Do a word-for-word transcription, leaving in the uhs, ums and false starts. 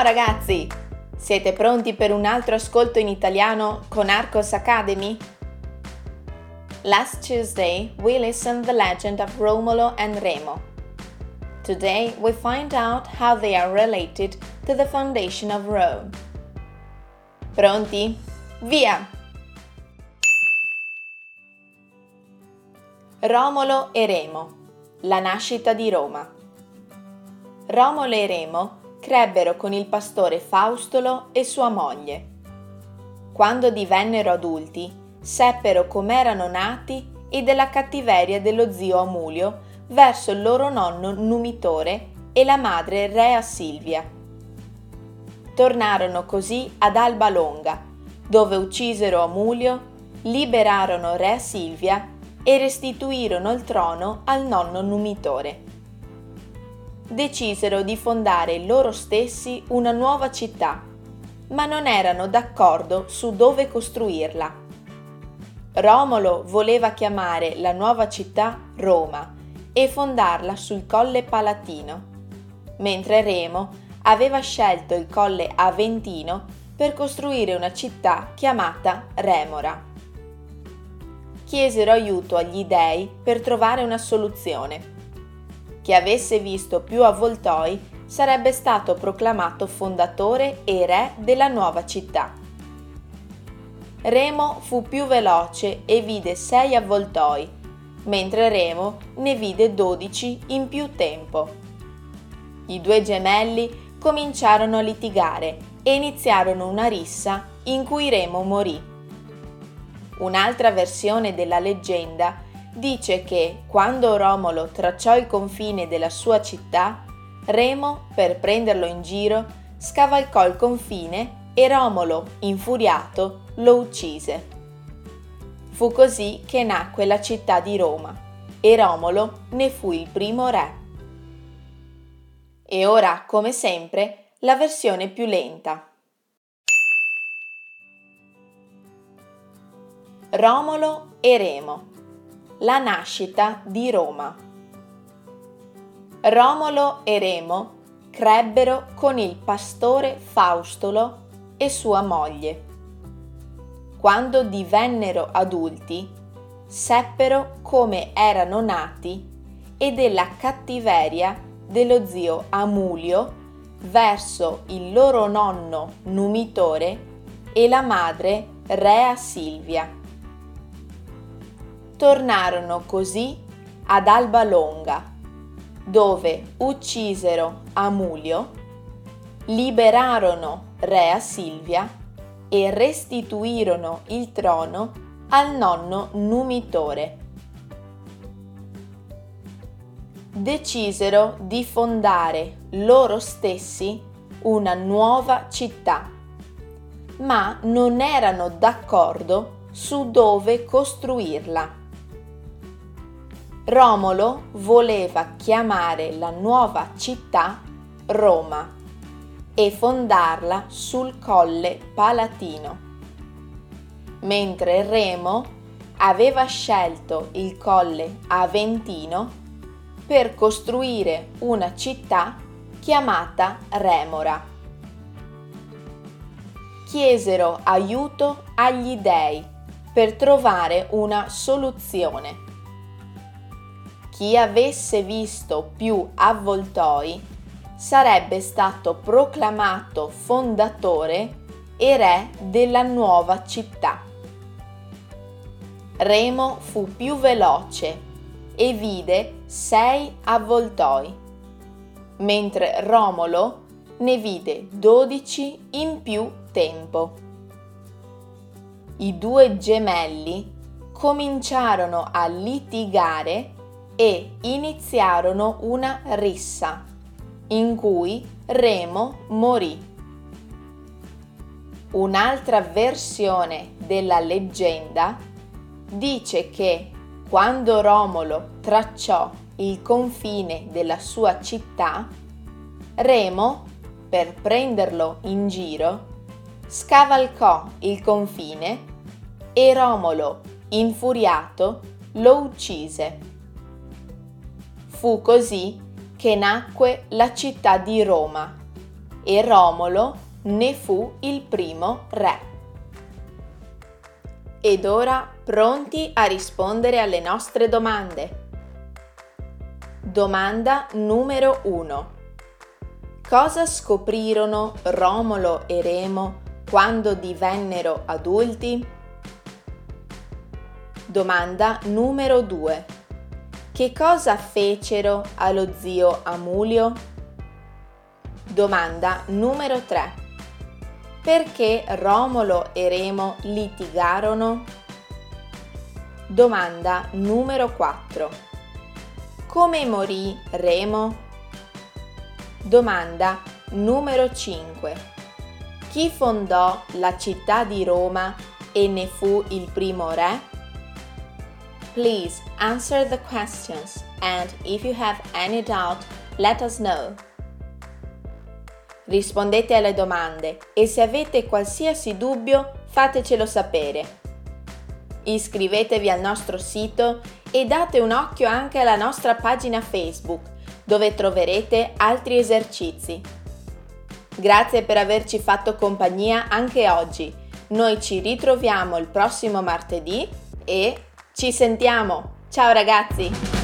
Ciao ragazzi! Siete pronti per un altro ascolto in italiano con Arcos Academy? Last Tuesday we listened the legend of Romolo and Remo. Today we find out how they are related to the foundation of Rome. Pronti? Via! Romolo e Remo. La nascita di Roma. Romolo e Remo crebbero con il pastore Faustolo e sua moglie. Quando divennero adulti, seppero com'erano nati e della cattiveria dello zio Amulio verso il loro nonno Numitore e la madre Rea Silvia. Tornarono così ad Alba Longa, dove uccisero Amulio, liberarono Rea Silvia e restituirono il trono al nonno Numitore. Decisero di fondare loro stessi una nuova città, ma non erano d'accordo su dove costruirla. Romolo voleva chiamare la nuova città Roma e fondarla sul colle Palatino, mentre Remo aveva scelto il colle Aventino per costruire una città chiamata Remora. Chiesero aiuto agli dèi per trovare una soluzione. Chi avesse visto più avvoltoi sarebbe stato proclamato fondatore e re della nuova città. Remo fu più veloce e vide sei avvoltoi, mentre Remo ne vide dodici in più tempo. I due gemelli cominciarono a litigare e iniziarono una rissa in cui Remo morì. Un'altra versione della leggenda dice che, quando Romolo tracciò il confine della sua città, Remo, per prenderlo in giro, scavalcò il confine e Romolo, infuriato, lo uccise. Fu così che nacque la città di Roma e Romolo ne fu il primo re. E ora, come sempre, la versione più lenta. Romolo e Remo. La nascita di Roma. Romolo e Remo crebbero con il pastore Faustolo e sua moglie. Quando divennero adulti, seppero come erano nati e della cattiveria dello zio Amulio verso il loro nonno Numitore e la madre Rea Silvia. Tornarono così ad Alba Longa, dove uccisero Amulio, liberarono Rea Silvia e restituirono il trono al nonno Numitore. Decisero di fondare loro stessi una nuova città, ma non erano d'accordo su dove costruirla. Romolo voleva chiamare la nuova città Roma e fondarla sul colle Palatino, mentre Remo aveva scelto il colle Aventino per costruire una città chiamata Remora. Chiesero aiuto agli dèi per trovare una soluzione. Chi avesse visto più avvoltoi sarebbe stato proclamato fondatore e re della nuova città. Remo fu più veloce e vide sei avvoltoi, mentre Romolo ne vide dodici in più tempo. I due gemelli cominciarono a litigare e iniziarono una rissa, in cui Remo morì. Un'altra versione della leggenda dice che, quando Romolo tracciò il confine della sua città, Remo, per prenderlo in giro, scavalcò il confine e Romolo, infuriato, lo uccise. Fu così che nacque la città di Roma e Romolo ne fu il primo re. Ed ora pronti a rispondere alle nostre domande. Domanda numero uno. Cosa scoprirono Romolo e Remo quando divennero adulti? Domanda numero due. Che cosa fecero allo zio Amulio? Domanda numero tre. Perché Romolo e Remo litigarono? Domanda numero quattro. Come morì Remo? Domanda numero cinque. Chi fondò la città di Roma e ne fu il primo re? Please answer the questions, and if you have any doubt, let us know. Rispondete alle domande e se avete qualsiasi dubbio, fatecelo sapere. Iscrivetevi al nostro sito e date un occhio anche alla nostra pagina Facebook, dove troverete altri esercizi. Grazie per averci fatto compagnia anche oggi. Noi ci ritroviamo il prossimo martedì e... ci sentiamo! Ciao ragazzi!